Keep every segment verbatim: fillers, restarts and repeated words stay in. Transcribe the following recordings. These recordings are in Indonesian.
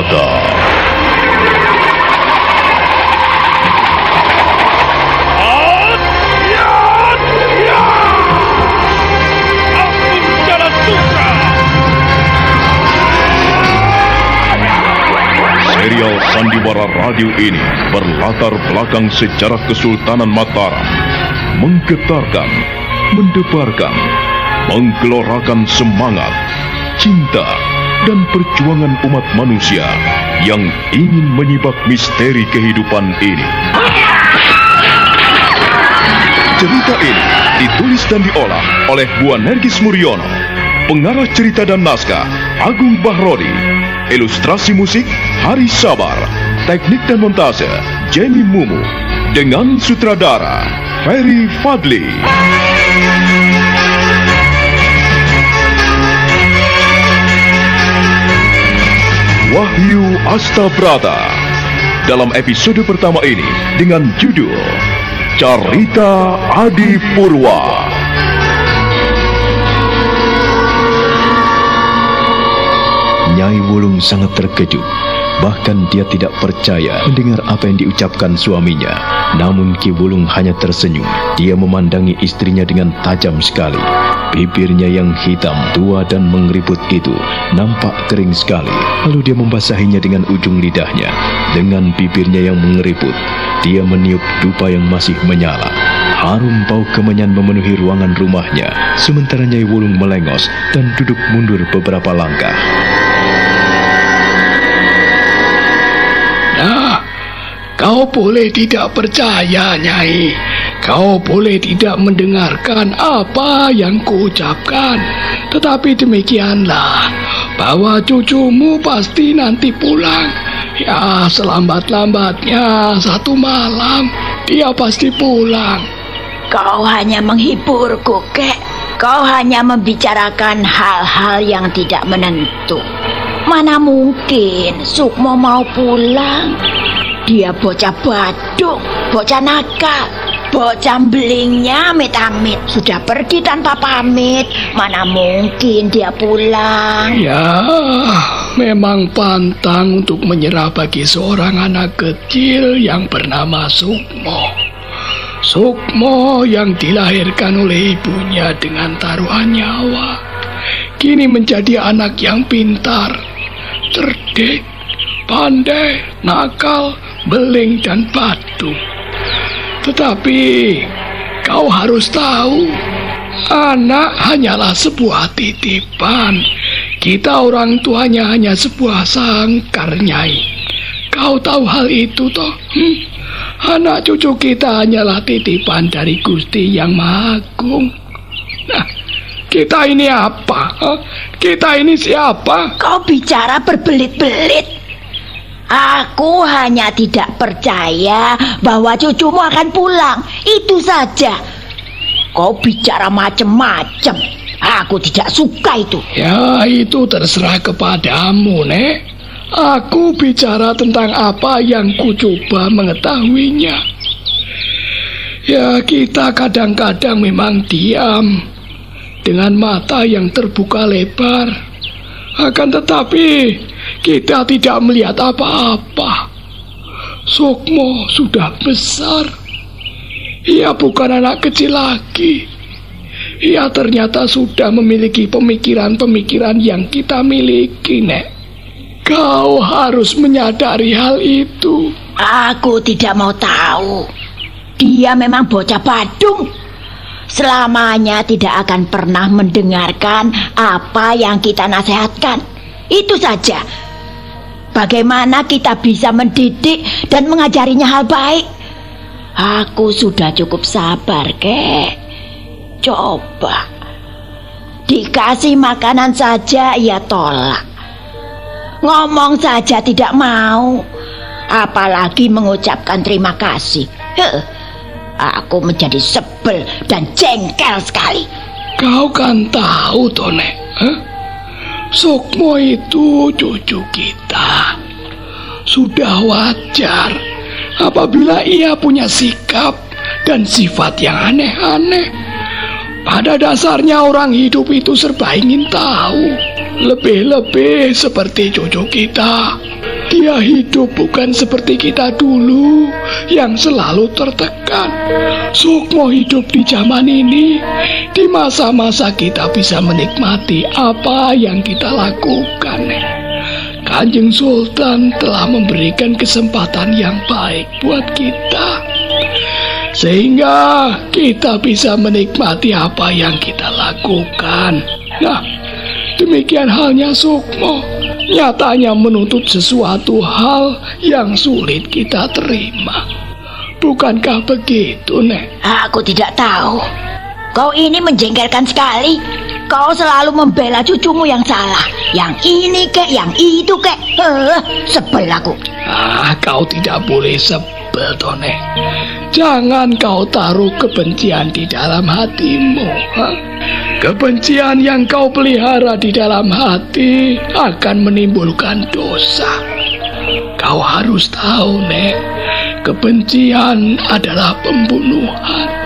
Adipurwa. Serial Sandiwara Radio ini berlatar belakang sejarah Kesultanan Mataram, menggetarkan, mendebarkan, menggelorakan semangat, cinta, dan perjuangan umat manusia yang ingin menyibak misteri kehidupan ini. Cerita ini ditulis dan diolah oleh Bua Nergis Muriono, pengarah cerita dan naskah Agung Bahrodi, ilustrasi musik Hari Sabar, teknik dan montase Jenny Mumu, dengan sutradara Ferry Fadli. Wahyu Astabrata dalam episode pertama ini dengan judul Carita Adipurwa. Nyai Wulung sangat terkejut. Bahkan dia tidak percaya mendengar apa yang diucapkan suaminya. Namun Ki Bulung hanya tersenyum. Dia memandangi istrinya dengan tajam sekali. Bibirnya yang hitam, tua dan mengeriput itu nampak kering sekali. Lalu dia membasahinya dengan ujung lidahnya. Dengan bibirnya yang mengeriput, dia meniup dupa yang masih menyala. Harum bau kemenyan memenuhi ruangan rumahnya. Sementara Nyai Wulung melengos dan duduk mundur beberapa langkah. Kau boleh tidak percaya, Nyai. Kau boleh tidak mendengarkan apa yang kuucapkan. Tetapi demikianlah, bahwa cucumu pasti nanti pulang. Ya, selambat-lambatnya satu malam, dia pasti pulang. Kau hanya menghiburku, Kek. Kau hanya membicarakan hal-hal yang tidak menentu. Mana mungkin Sukmo mau pulang? Dia bocah badung, bocah nakal, bocah belingnya amit-amit. Sudah pergi tanpa pamit, mana mungkin dia pulang. Ya, memang pantang untuk menyerah bagi seorang anak kecil yang bernama Sukmo. Sukmo yang dilahirkan oleh ibunya dengan taruhan nyawa, kini menjadi anak yang pintar, cerdik, pandai, nakal, beling dan batu. Tetapi kau harus tahu, anak hanyalah sebuah titipan. Kita orang tuanya hanya sebuah sangkar, Nyai. Kau tahu hal itu toh? Hmm? Anak cucu kita hanyalah titipan dari Gusti Yang Maha Agung. Nah, kita ini apa? Huh? Kita ini siapa? Kau bicara berbelit-belit. Aku hanya tidak percaya bahwa cucumu akan pulang. Itu saja. Kau bicara macam-macam. Aku tidak suka itu. Ya, itu terserah kepadamu, Nek. Aku bicara tentang apa yang ku coba mengetahuinya. Ya, kita kadang-kadang memang diam dengan mata yang terbuka lebar. Akan tetapi kita tidak melihat apa-apa. Sukmo sudah besar. Ia bukan anak kecil lagi. Ia ternyata sudah memiliki pemikiran-pemikiran yang kita miliki, Nek. Kau harus menyadari hal itu. Aku tidak mau tahu. Dia memang bocah badung. Selamanya tidak akan pernah mendengarkan apa yang kita nasihatkan. Itu saja. Bagaimana kita bisa mendidik dan mengajarinya hal baik? Aku sudah cukup sabar, Kek. Coba. Dikasih makanan saja ia tolak. Ngomong saja tidak mau. Apalagi mengucapkan terima kasih. Heh. Aku menjadi sebel dan jengkel sekali. Kau kan tahu, Tone. Hah? Sukmo itu cucu kita. Sudah wajar apabila ia punya sikap dan sifat yang aneh-aneh. Pada dasarnya orang hidup itu serba ingin tahu. Lebih-lebih seperti cucu kita. Dia hidup bukan seperti kita dulu yang selalu tertekan. Sukmo hidup di zaman ini, di masa-masa kita bisa menikmati apa yang kita lakukan. Kanjeng Sultan telah memberikan kesempatan yang baik buat kita, sehingga kita bisa menikmati apa yang kita lakukan. Nah, demikian halnya Sukmo, nyatanya menuntut sesuatu hal yang sulit kita terima. Bukankah begitu, Nek? Aku tidak tahu. Kau ini menjengkelkan sekali. Kau selalu membela cucumu yang salah. Yang ini kek, yang itu kek. Heh, sebel aku. Ah, kau tidak boleh sebel, Nek. Jangan kau taruh kebencian di dalam hatimu. Hah? Kebencian yang kau pelihara di dalam hati akan menimbulkan dosa. Kau harus tahu, Nek, kebencian adalah pembunuhan.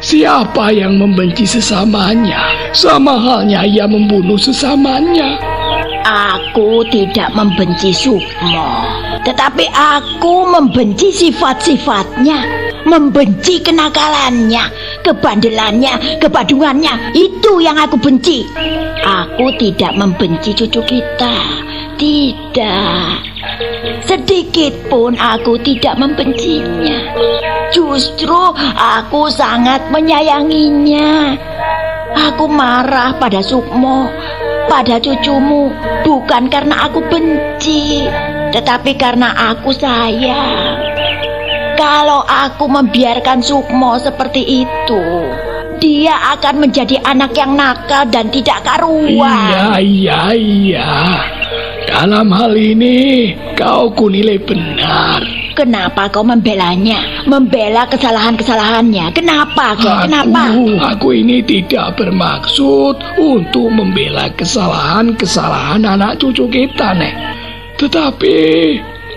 Siapa yang membenci sesamanya, sama halnya ia membunuh sesamanya. Aku tidak membenci Sukmo, tetapi aku membenci sifat-sifatnya. Membenci kenakalannya, kebandelannya, kebadungannya. Itu yang aku benci. Aku tidak membenci cucu kita. Tidak. Sedikit pun aku tidak membencinya. Justru aku sangat menyayanginya. Aku marah pada Sukmo, pada cucumu, bukan karena aku benci, tetapi karena aku sayang. Kalau aku membiarkan Sukmo seperti itu, dia akan menjadi anak yang nakal dan tidak karuan. Iya, iya, iya. Dalam hal ini, kau kunilai benar. Kenapa kau membelanya? Membela kesalahan-kesalahannya. Kenapa? Aku, Kenapa? Aku ini tidak bermaksud untuk membela kesalahan-kesalahan anak cucu kita, Nek. Tetapi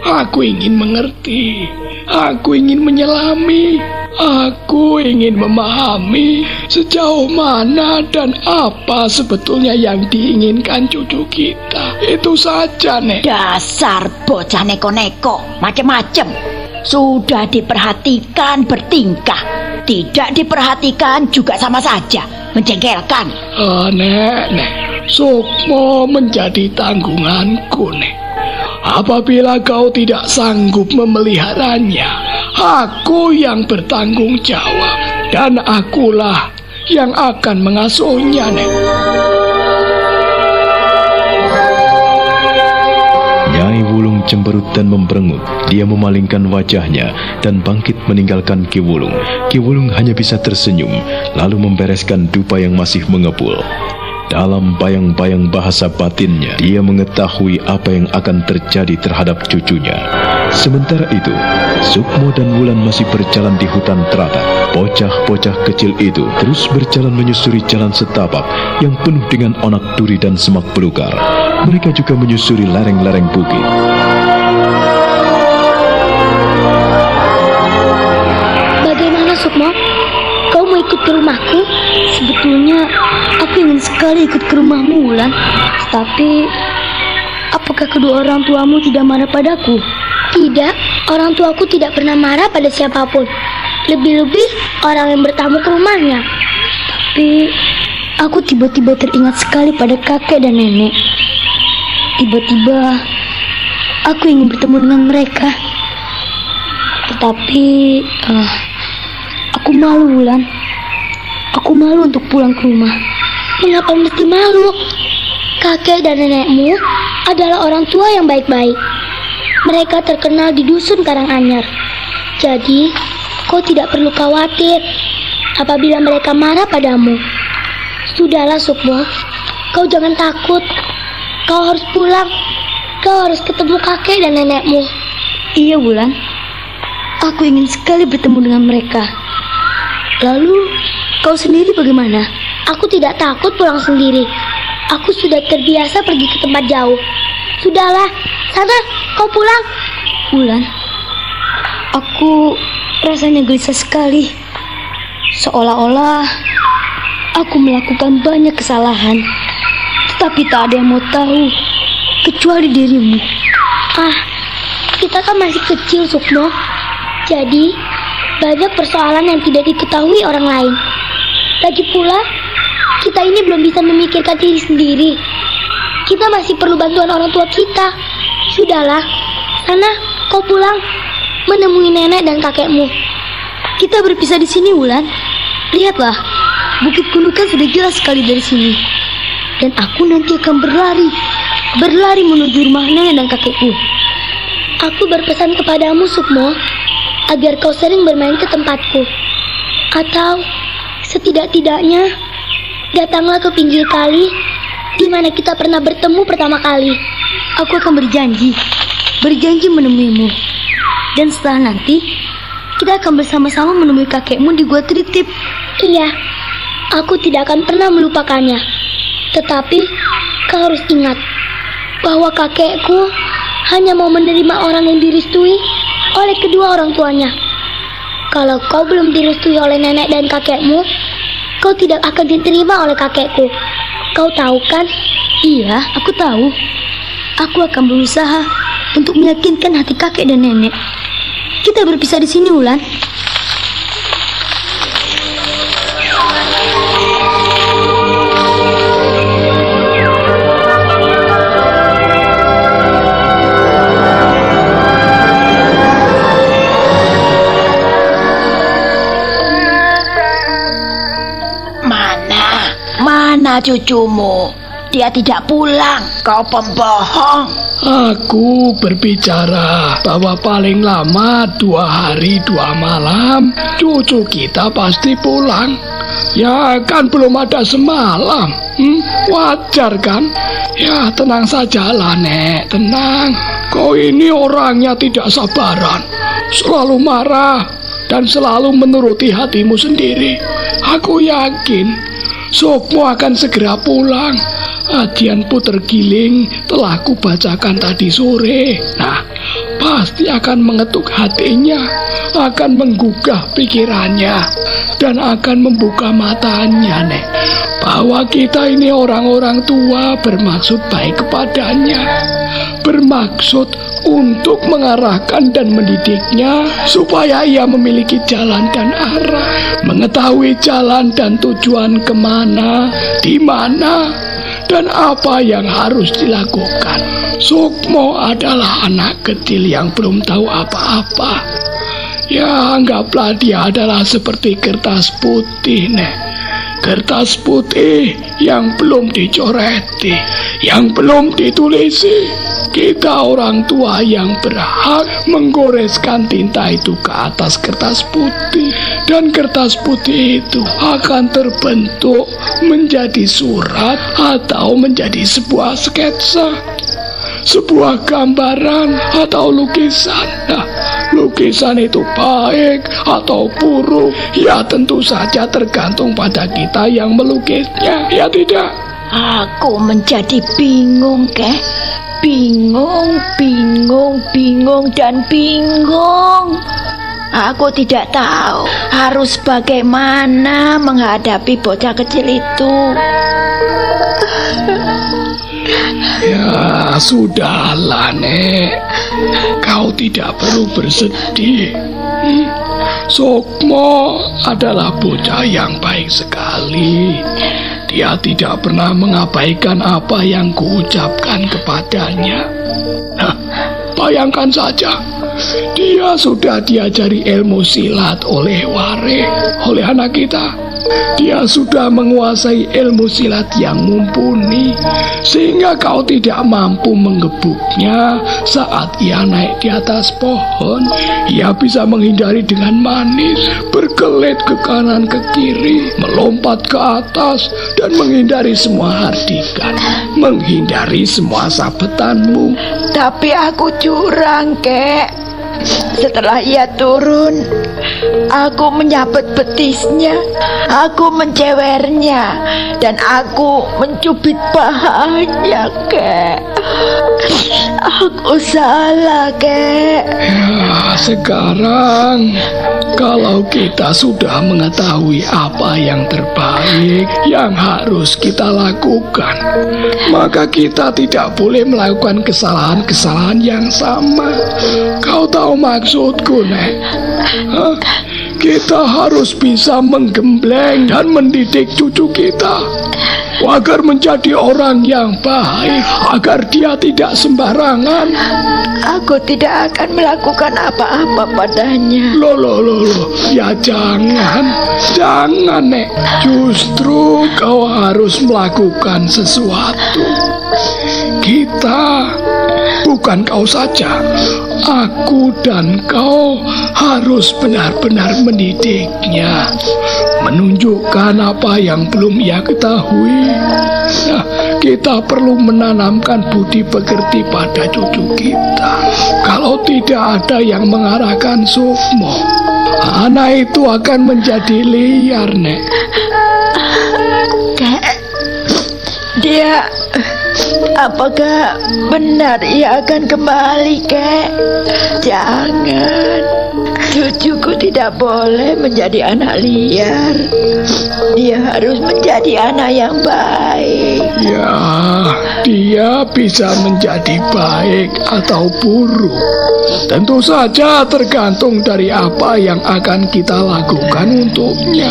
aku ingin mengerti, aku ingin menyelami, aku ingin memahami sejauh mana dan apa sebetulnya yang diinginkan cucu kita. Itu saja, Nek. Dasar bocah neko-neko, macem-macem. Sudah diperhatikan bertingkah, tidak diperhatikan juga sama saja, menjengkelkan. Oh, Nek, Nek, Sukmo menjadi tanggunganku, Nek. Apabila kau tidak sanggup memeliharanya, aku yang bertanggung jawab, dan akulah yang akan mengasuhnya, Nek. Nyai Wulung cemberut dan memberengut. Dia memalingkan wajahnya dan bangkit meninggalkan Ki Wulung. Ki Wulung hanya bisa tersenyum, lalu membereskan dupa yang masih mengepul. Dalam bayang-bayang bahasa batinnya, dia mengetahui apa yang akan terjadi terhadap cucunya. Sementara itu, Sukmo dan Wulan masih berjalan di hutan teratak. Bocah-bocah kecil itu terus berjalan menyusuri jalan setapak yang penuh dengan onak duri dan semak belukar. Mereka juga menyusuri lereng-lereng bukit. Bagaimana, Sukmo? Kau mau ikut ke rumahku? Sebetulnya aku ingin sekali ikut ke rumahmu, Wulan. Tapi apakah kedua orang tuamu tidak marah padaku? Tidak, orang tuaku tidak pernah marah pada siapapun. Lebih-lebih orang yang bertamu ke rumahnya. Tapi aku tiba-tiba teringat sekali pada kakek dan nenek. Tiba-tiba aku ingin bertemu dengan mereka. Tetapi uh, aku malu, Wulan. Aku malu untuk pulang ke rumah. Mengapa mesti malu? Kakek dan nenekmu adalah orang tua yang baik-baik. Mereka terkenal di dusun Karanganyar. Jadi, kau tidak perlu khawatir apabila mereka marah padamu. Sudahlah, Sukmo. Kau jangan takut. Kau harus pulang. Kau harus ketemu kakek dan nenekmu. Iya, Wulan. Aku ingin sekali bertemu dengan mereka. Lalu, kau sendiri bagaimana? Aku tidak takut pulang sendiri. Aku sudah terbiasa pergi ke tempat jauh. Sudahlah, sana kau pulang. Wulan, aku rasanya gelisah sekali. Seolah-olah aku melakukan banyak kesalahan. Tetapi tak ada yang mau tahu kecuali dirimu. Ah, kita kan masih kecil, Sukmo. Jadi, banyak persoalan yang tidak diketahui orang lain. Lagi pula, kita ini belum bisa memikirkan diri sendiri. Kita masih perlu bantuan orang tua kita. Sudahlah, sana kau pulang menemui nenek dan kakekmu. Kita berpisah di sini, Wulan. Lihatlah, bukit kundukan sudah jelas sekali dari sini. Dan aku nanti akan berlari, berlari menuju rumah nenek dan kakekku. Aku berpesan kepadamu, Sukmo, agar kau sering bermain ke tempatku. Atau setidak-tidaknya datanglah ke pinggir kali di mana kita pernah bertemu pertama kali. Aku akan berjanji, berjanji menemuimu. Dan setelah nanti, kita akan bersama-sama menemui kakekmu di Gua Tritip. Iya, aku tidak akan pernah melupakannya. Tetapi, kau harus ingat bahwa kakekku hanya mau menerima orang yang direstui oleh kedua orang tuanya. Kalau kau belum direstui oleh nenek dan kakekmu, kau tidak akan diterima oleh kakekku. Kau tahu kan? Iya, aku tahu. Aku akan berusaha untuk meyakinkan hati kakek dan nenek. Kita berpisah di sini, Wulan. Cucumu, dia tidak pulang. Kau pembohong. Aku berbicara bahwa paling lama dua hari dua malam cucu kita pasti pulang. Ya kan belum ada semalam. hmm? Wajar kan? Ya tenang sajalah, Nek, tenang. Kau ini orangnya tidak sabaran, selalu marah dan selalu menuruti hatimu sendiri. Aku yakin Sukmo akan segera pulang. Ajian Puter Giling telah kubacakan tadi sore. Nah, pasti akan mengetuk hatinya, akan menggugah pikirannya, dan akan membuka matanya, Nek, bahwa kita ini orang-orang tua bermaksud baik kepadanya, bermaksud untuk mengarahkan dan mendidiknya supaya ia memiliki jalan dan arah, mengetahui jalan dan tujuan kemana, di mana, dan apa yang harus dilakukan. Sukmo adalah anak kecil yang belum tahu apa-apa. Ya, anggaplah dia adalah seperti kertas putih, Nek. Kertas putih yang belum dicoreti, yang belum ditulisi. Kita orang tua yang berhak menggoreskan tinta itu ke atas kertas putih. Dan kertas putih itu akan terbentuk menjadi surat atau menjadi sebuah sketsa, sebuah gambaran atau lukisan. Nah, lukisan itu baik atau buruk, ya tentu saja tergantung pada kita yang melukisnya, ya tidak? Aku menjadi bingung, Keh. Bingung, bingung, bingung, dan bingung. Aku tidak tahu harus bagaimana menghadapi bocah kecil itu. Ya, sudahlah, Nek. Kau tidak perlu bersedih. Hmm? Sukmo adalah bocah yang baik sekali. Dia tidak pernah mengabaikan apa yang kuucapkan kepadanya. Nah, bayangkan saja, dia sudah diajari ilmu silat oleh Ware, oleh anak kita. Dia sudah menguasai ilmu silat yang mumpuni, sehingga kau tidak mampu menggebuknya saat ia naik di atas pohon. Ia bisa menghindari dengan manis, berkelit ke kanan ke kiri, melompat ke atas, dan menghindari semua hardikan, menghindari semua sabetanmu. Tapi aku curang, Kek. Setelah ia turun, aku menyabet betisnya, aku mencewernya, dan aku mencubit pahanya, Kek. Aku salah, Kek. Ya, sekarang kalau kita sudah mengetahui apa yang terbaik yang harus kita lakukan, maka kita tidak boleh melakukan kesalahan-kesalahan yang sama. Kau tahu maksudku, Nek? Hah? Kita harus bisa menggembleng dan mendidik cucu kita agar menjadi orang yang baik, agar dia tidak sembarangan. Aku tidak akan melakukan apa-apa padanya. Loh, loh, loh, loh. Ya jangan, jangan, Nek. Justru kau harus melakukan sesuatu. Kita, bukan kau saja, aku dan kau harus benar-benar mendidiknya, menunjukkan apa yang belum ia ketahui. Nah, kita perlu menanamkan budi pekerti pada cucu kita. Kalau tidak ada yang mengarahkan Sukmo, anak itu akan menjadi liar, Nek. Dia... apakah benar ia akan kembali, Kek? Jangan. Cucuku tidak boleh menjadi anak liar. Dia harus menjadi anak yang baik. Ya, dia bisa menjadi baik atau buruk. Tentu saja tergantung dari apa yang akan kita lakukan untuknya.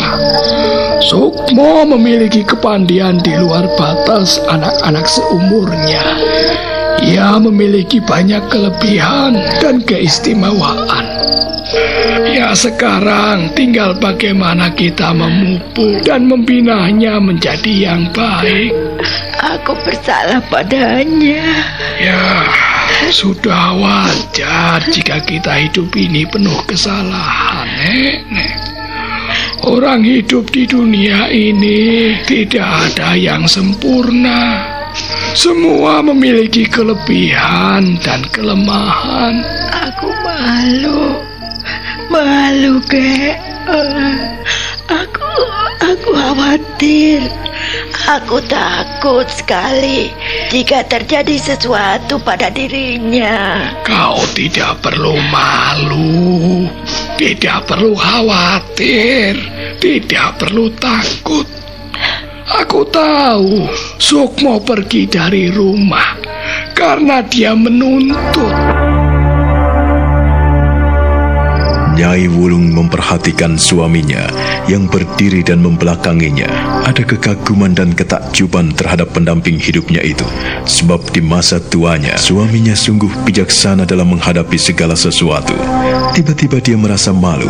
Sukmo memiliki kepandian di luar batas anak-anak seumurnya. Ia memiliki banyak kelebihan dan keistimewaan. Ya, sekarang tinggal bagaimana kita memupuk dan membinanya menjadi yang baik. Aku bersalah padanya. Ya, sudah wajar jika kita hidup ini penuh kesalahan, Nek, Nek. Orang hidup di dunia ini tidak ada yang sempurna. Semua memiliki kelebihan dan kelemahan. Aku malu, malu, Kek. Aku, aku khawatir. Aku takut sekali jika terjadi sesuatu pada dirinya. Kau tidak perlu malu, tidak perlu khawatir, tidak perlu takut. Aku tahu Sukmo pergi dari rumah karena dia menuntut. Nyai Wulung memperhatikan suaminya yang berdiri dan membelakanginya. Ada kekaguman dan ketakjuban terhadap pendamping hidupnya itu. Sebab di masa tuanya, suaminya sungguh bijaksana dalam menghadapi segala sesuatu. Tiba-tiba dia merasa malu,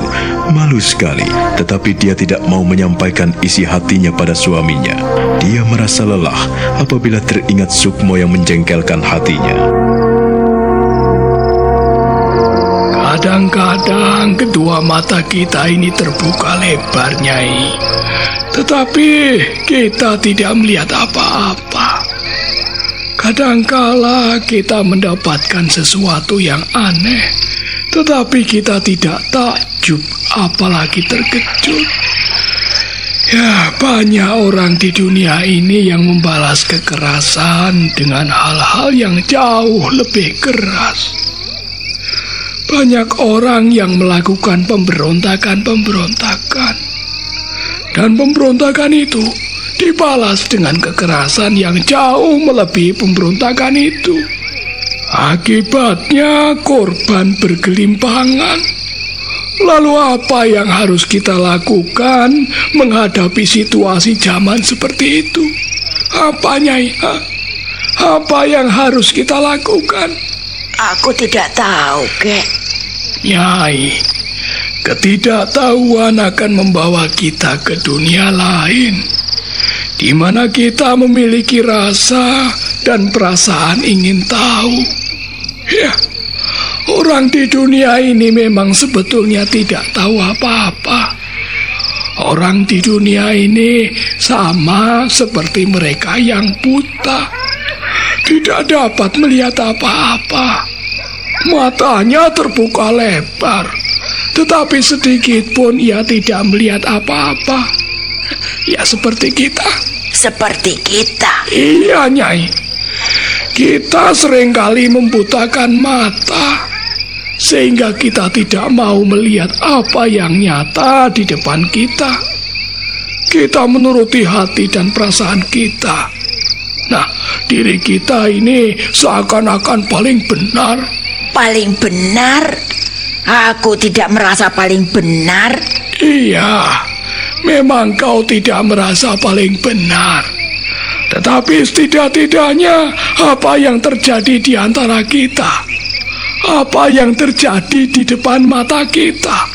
malu sekali. Tetapi dia tidak mau menyampaikan isi hatinya pada suaminya. Dia merasa lelah apabila teringat Sukmo yang menjengkelkan hatinya. Kadang-kadang kedua mata kita ini terbuka lebar, Nyai. Tetapi kita tidak melihat apa-apa. Kadangkala kita mendapatkan sesuatu yang aneh, tetapi kita tidak takjub, apalagi terkejut. Ya, banyak orang di dunia ini yang membalas kekerasan dengan hal-hal yang jauh lebih keras. Banyak orang yang melakukan pemberontakan-pemberontakan. Dan pemberontakan itu dibalas dengan kekerasan yang jauh melebihi pemberontakan itu. Akibatnya korban bergelimpangan. Lalu apa yang harus kita lakukan menghadapi situasi zaman seperti itu? Apa, Nyai? Apa yang harus kita lakukan? Aku tidak tahu, Kek. Nyai, ketidaktahuan akan membawa kita ke dunia lain, di mana kita memiliki rasa dan perasaan ingin tahu. Ya, orang di dunia ini memang sebetulnya tidak tahu apa-apa. Orang di dunia ini sama seperti mereka yang buta, tidak dapat melihat apa-apa. Matanya terbuka lebar, tetapi sedikit pun ia tidak melihat apa-apa. Ya, seperti kita. Seperti kita? Iya, Nyai. Kita seringkali membutakan mata sehingga kita tidak mau melihat apa yang nyata di depan kita. Kita menuruti hati dan perasaan kita. Nah, diri kita ini seakan-akan paling benar. Paling benar? Aku tidak merasa paling benar. Iya, memang kau tidak merasa paling benar. Tetapi setidak-tidaknya apa yang terjadi di antara kita, apa yang terjadi di depan mata kita,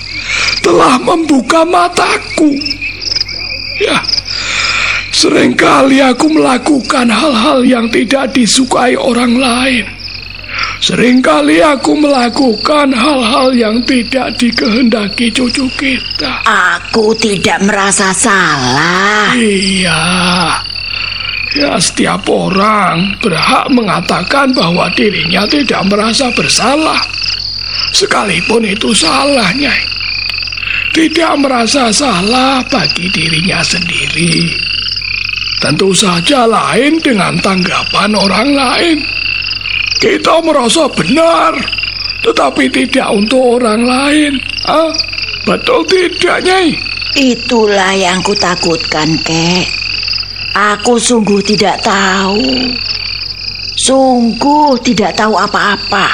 telah membuka mataku. Ya, seringkali aku melakukan hal-hal yang tidak disukai orang lain. Seringkali aku melakukan hal-hal yang tidak dikehendaki cucu kita. Aku tidak merasa salah. Iya. Ya, setiap orang berhak mengatakan bahwa dirinya tidak merasa bersalah. Sekalipun itu salah, Nyai. Tidak merasa salah bagi dirinya sendiri. Tentu saja lain dengan tanggapan orang lain. Kita merasa benar, tetapi tidak untuk orang lain. Ah, betul tidak, Nyai? Itulah yang kutakutkan, Kek. Aku sungguh tidak tahu. Sungguh tidak tahu apa-apa.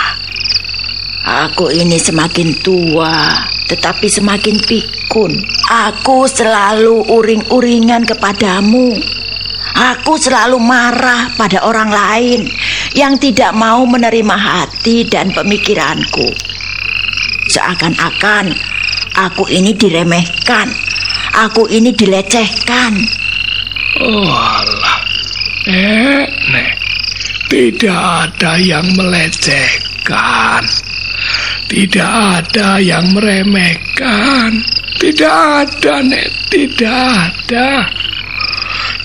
Aku ini semakin tua, tetapi semakin pikun. Aku selalu uring-uringan kepadamu. Aku selalu marah pada orang lain yang tidak mau menerima hati dan pemikiranku. Seakan-akan aku ini diremehkan, aku ini dilecehkan. Oh Allah, Nek, Nek, tidak ada yang melecehkan, tidak ada yang meremehkan, tidak ada, Nek, tidak ada.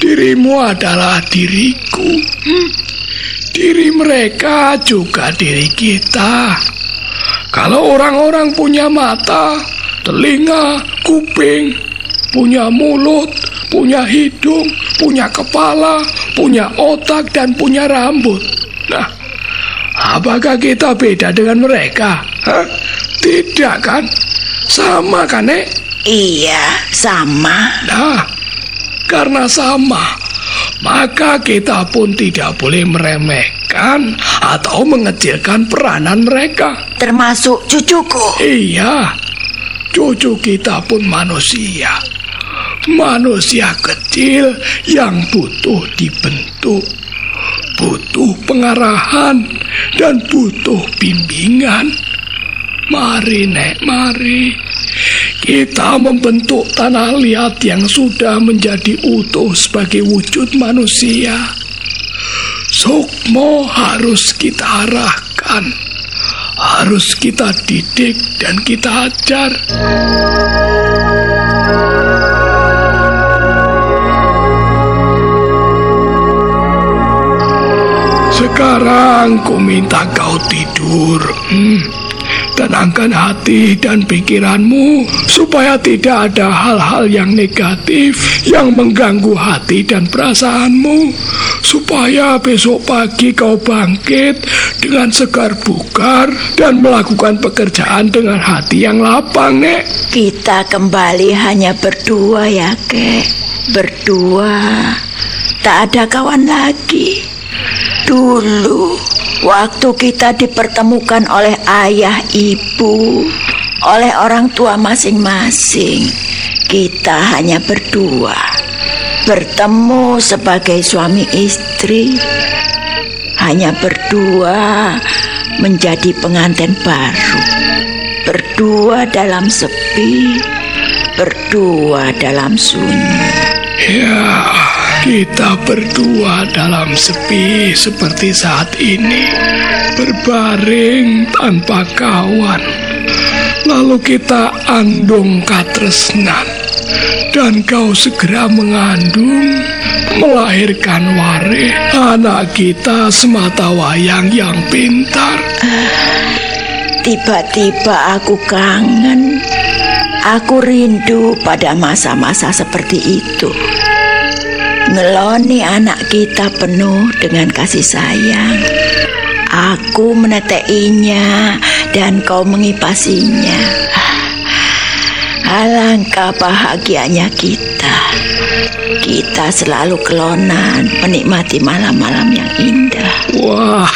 Dirimu adalah diriku, hmm? Diri mereka juga diri kita. Kalau orang-orang punya mata, telinga, kuping, punya mulut, punya hidung, punya kepala, punya otak, dan punya rambut. Nah, apakah kita beda dengan mereka? Hah? Tidak kan? Sama kan, Nek? Iya, sama. Nah, karena sama, maka kita pun tidak boleh meremehkan atau mengecilkan peranan mereka. Termasuk cucuku. Iya, cucu kita pun manusia. Manusia kecil yang butuh dibentuk, butuh pengarahan, dan butuh bimbingan. Mari, Nek, mari. Kita membentuk tanah liat yang sudah menjadi utuh sebagai wujud manusia. Sukmo harus kita arahkan, harus kita didik dan kita ajar. Sekarang ku minta kau tidur. Hmm. Tenangkan hati dan pikiranmu supaya tidak ada hal-hal yang negatif yang mengganggu hati dan perasaanmu, supaya besok pagi kau bangkit dengan segar bugar dan melakukan pekerjaan dengan hati yang lapang, Nek. Kita kembali hanya berdua ya, Kek. Berdua. Tak ada kawan lagi. Dulu waktu kita dipertemukan oleh ayah, ibu, oleh orang tua masing-masing, kita hanya berdua, bertemu sebagai suami istri, hanya berdua menjadi pengantin baru, berdua dalam sepi, berdua dalam sunyi. Ya, kita berdua dalam sepi seperti saat ini, berbaring tanpa kawan. Lalu kita andung katresnan, dan kau segera mengandung, melahirkan wareh anak kita semata wayang yang pintar. Tiba-tiba aku kangen, aku rindu pada masa-masa seperti itu. Ngeloni anak kita penuh dengan kasih sayang. Aku menetekinya dan kau mengipasinya. Alangkah bahagianya kita. Kita selalu kelonan menikmati malam-malam yang indah. Wah,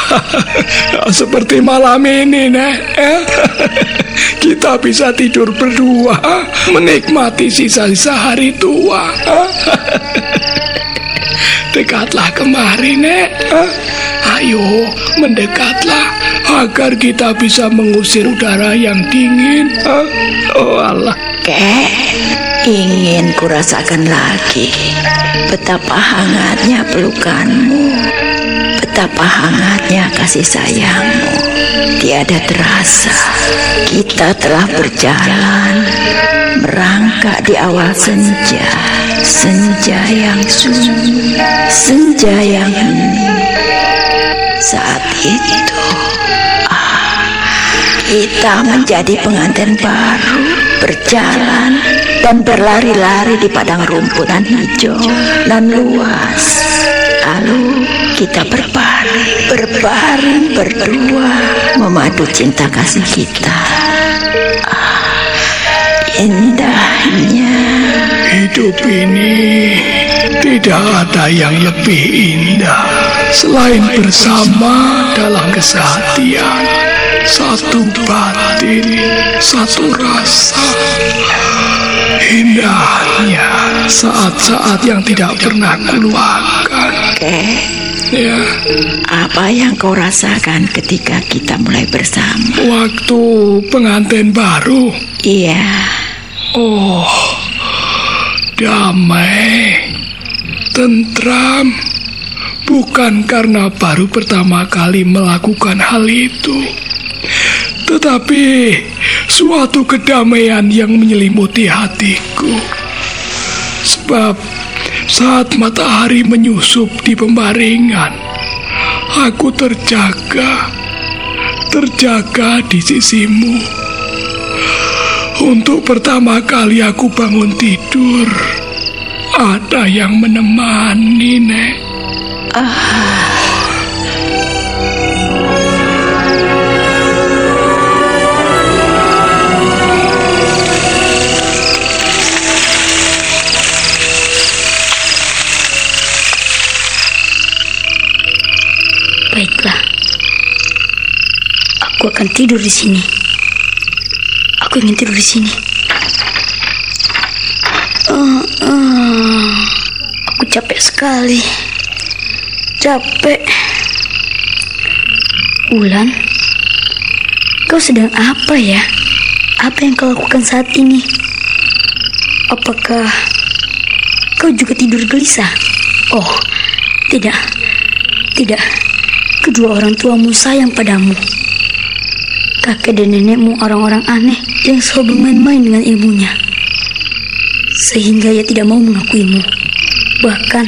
seperti malam ini, Nek. Kita bisa tidur berdua, menikmati sisa-sisa hari tua. Dekatlah kemari, Nek. Ayo, mendekatlah agar kita bisa mengusir udara yang dingin. Oh Allah. Kek, ingin kurasakan lagi betapa hangatnya pelukanmu, betapa hangatnya kasih sayangmu. Tiada terasa kita telah berjalan merangkak di awal senja, senja yang sunyi, senja yang hening. Saat itu ah, kita menjadi pengantin baru. Berjalan dan berlari-lari di padang rumput dan hijau dan luas. Lalu kita berbaring, berbaring berdua memadu cinta kasih kita. Ah, indahnya hidup ini, tidak ada yang lebih indah selain bersama dalam kesatian. Satu batin, satu rasa. Indahnya saat-saat yang tidak pernah keluarkan. Kek, ya. Apa yang kau rasakan ketika kita mulai bersama? Waktu pengantin baru? Iya. Oh, damai, tentram. Bukan karena baru pertama kali melakukan hal itu, tetapi suatu kedamaian yang menyelimuti hatiku. Sebab saat matahari menyusup di pembaringan, aku terjaga, terjaga di sisimu. Untuk pertama kali aku bangun tidur, ada yang menemani, Nek. Ah. Aku akan tidur di sini. Aku ingin tidur di sini. Uh, uh, aku capek sekali. Capek. Wulan, kau sedang apa ya? Apa yang kau lakukan saat ini? Apakah kau juga tidur gelisah? Oh, tidak. Tidak. Kedua orang tuamu sayang padamu. Kakek dan nenekmu orang-orang aneh yang selalu bermain-main dengan ilmunya, sehingga ia tidak mau mengakuimu. Bahkan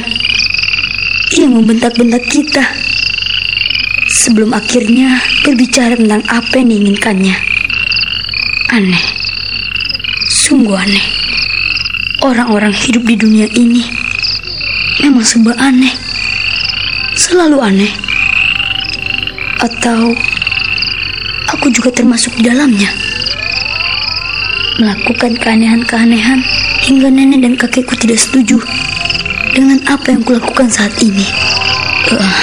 ia membentak-bentak kita sebelum akhirnya berbicara tentang apa yang diinginkannya. Aneh, sungguh aneh. Orang-orang hidup di dunia ini memang serba aneh, selalu aneh. Atau aku juga termasuk di dalamnya, melakukan keanehan-keanehan hingga nenek dan kakekku tidak setuju dengan apa yang kulakukan saat ini. uh.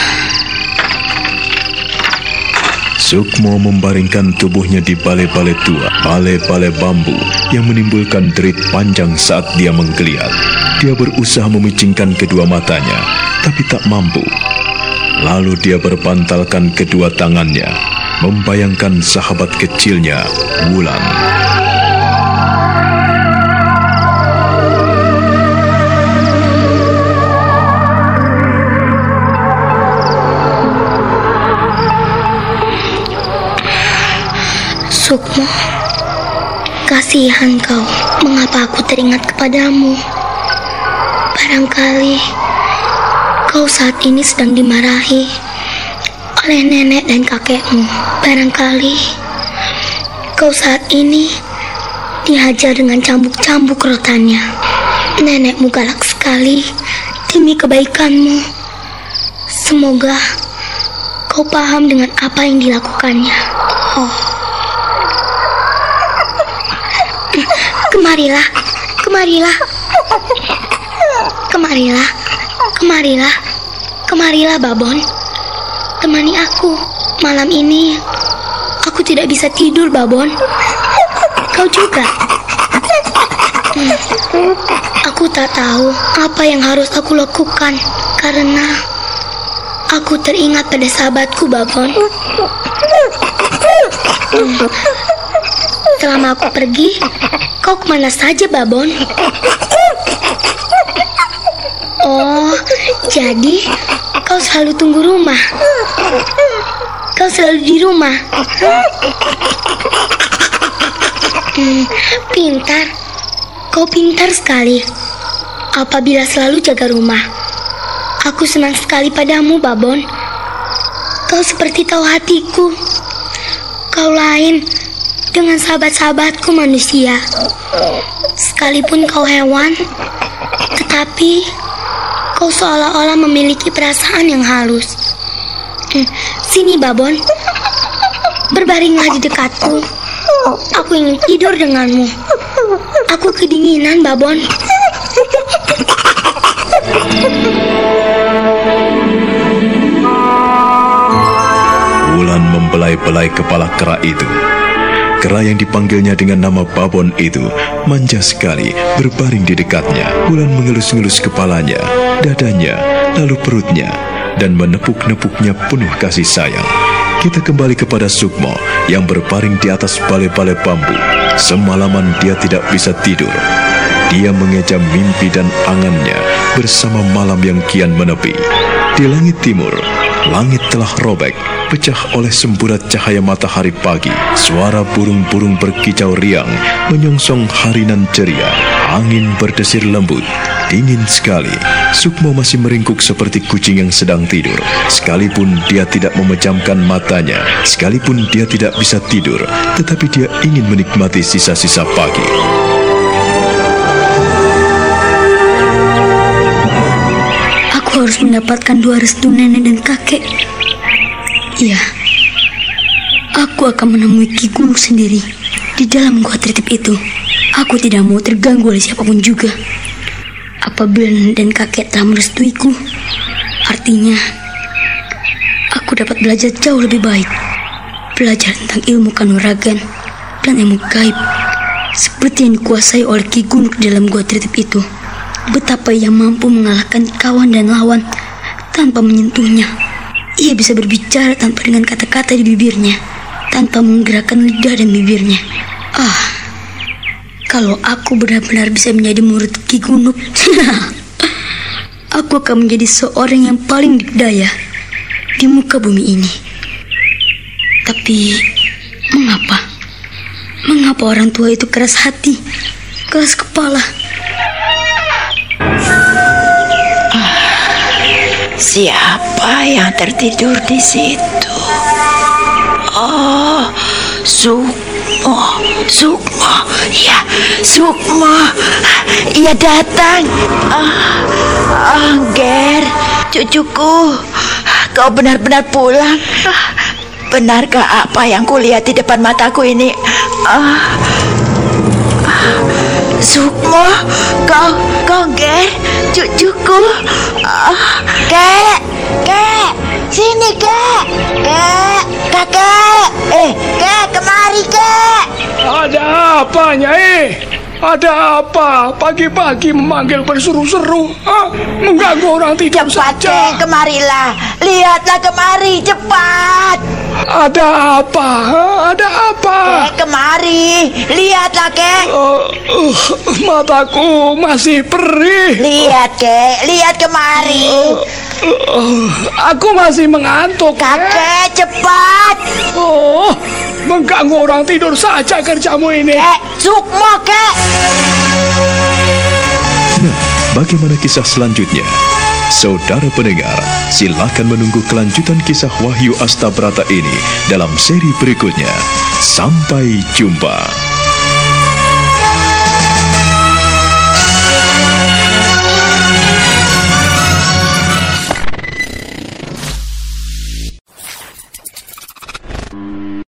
Sukmo membaringkan tubuhnya di balai-balai tua, balai-balai bambu yang menimbulkan derit panjang saat dia menggeliat. Dia berusaha memicingkan kedua matanya, tapi tak mampu. Lalu dia berbantalkan kedua tangannya, membayangkan sahabat kecilnya, Wulan. Sukmo, kasihan kau. Mengapa aku teringat kepadamu? Barangkali kau saat ini sedang dimarahi oleh nenek dan kakekmu. Barangkali kau saat ini dihajar dengan cambuk-cambuk rotannya. Nenekmu galak sekali demi kebaikanmu. Semoga kau paham dengan apa yang dilakukannya. Oh, kemarilah, kemarilah, kemarilah, kemarilah, kemarilah Babon. Temani aku malam ini. Aku tidak bisa tidur, Babon. Kau juga. Hmm. Aku tak tahu apa yang harus aku lakukan karena aku teringat pada sahabatku, Babon. Hmm. Selama aku pergi, kau kemana saja, Babon? Oh, jadi kau selalu tunggu rumah. Kau selalu di rumah. Hmm, pintar. Kau pintar sekali apabila selalu jaga rumah. Aku senang sekali padamu, Babon. Kau seperti tahu hatiku. Kau lain dengan sahabat-sahabatku manusia. Sekalipun kau hewan, tetapi kau seolah-olah memiliki perasaan yang halus. Hmm, sini, Babon. Berbaringlah di dekatku. Aku ingin tidur denganmu. Aku kedinginan, Babon. Wulan membelai-belai kepala kera itu. Kera yang dipanggilnya dengan nama Babon itu manja sekali berbaring di dekatnya. Wulan mengelus-ngelus kepalanya, dadanya, lalu perutnya, dan menepuk-nepuknya penuh kasih sayang. Kita kembali kepada Sukmo yang berbaring di atas balai-balai bambu. Semalaman dia tidak bisa tidur. Dia mengejar mimpi dan angannya bersama malam yang kian menepi. Di langit timur, langit telah robek, pecah oleh semburat cahaya matahari pagi. Suara burung-burung berkicau riang, menyongsong harinan ceria. Angin berdesir lembut, dingin sekali. Sukmo masih meringkuk seperti kucing yang sedang tidur. Sekalipun dia tidak memejamkan matanya, sekalipun dia tidak bisa tidur, tetapi dia ingin menikmati sisa-sisa pagi. Aku harus mendapatkan dua restu nenek dan kakek. Iya, aku akan menemui Ki Gunung sendiri di dalam gua tritip itu. Aku tidak mau terganggu oleh siapapun juga. Apabila nenek dan kakek telah merestuiku, artinya aku dapat belajar jauh lebih baik. Belajar tentang ilmu kanuragan dan ilmu gaib, seperti yang dikuasai oleh Ki Gunung dalam gua tritip itu. Betapa ia mampu mengalahkan kawan dan lawan tanpa menyentuhnya. Ia bisa berbicara tanpa dengan kata-kata di bibirnya, tanpa menggerakkan lidah dan bibirnya. Ah, kalau aku benar-benar bisa menjadi murid Ki Gunung, aku akan menjadi seorang yang paling dikdaya di muka bumi ini. Tapi, mengapa? Mengapa orang tua itu keras hati, keras kepala? Ah, siapa yang tertidur di situ? Oh, Sukmo. Oh, Sukmo, ya, Sukmo, ia datang. Ah, ah, Ger, cucuku, kau benar-benar pulang. Ah, benarkah apa yang kulihat di depan mataku ini? Ah, ah, Sukmo, kau, kau Ger, cucuku. Ah, Kek, Kek, sini Kek, Kek, kakek, eh, Kek kemari Kek. Ada apa, Nyai? Ada apa? Pagi-pagi memanggil berseru-seru. Hah? Mengganggu orang tidur cepat saja. Cepat, kemarilah. Lihatlah kemari, cepat. Ada apa? Ada apa? Kek, kemari. Lihatlah, Kek. Uh, uh, mataku masih perih. Lihat, Kek. Lihat kemari. Uh, uh, uh, aku masih mengantuk. Kakek, Kek. Cepat. Oh. Mengganggu orang tidur saja kerjamu ini. Kek, Sukmo, Kek. Nah, bagaimana kisah selanjutnya? Saudara pendengar, silakan menunggu kelanjutan kisah Wahyu Astabrata ini dalam seri berikutnya. Sampai jumpa.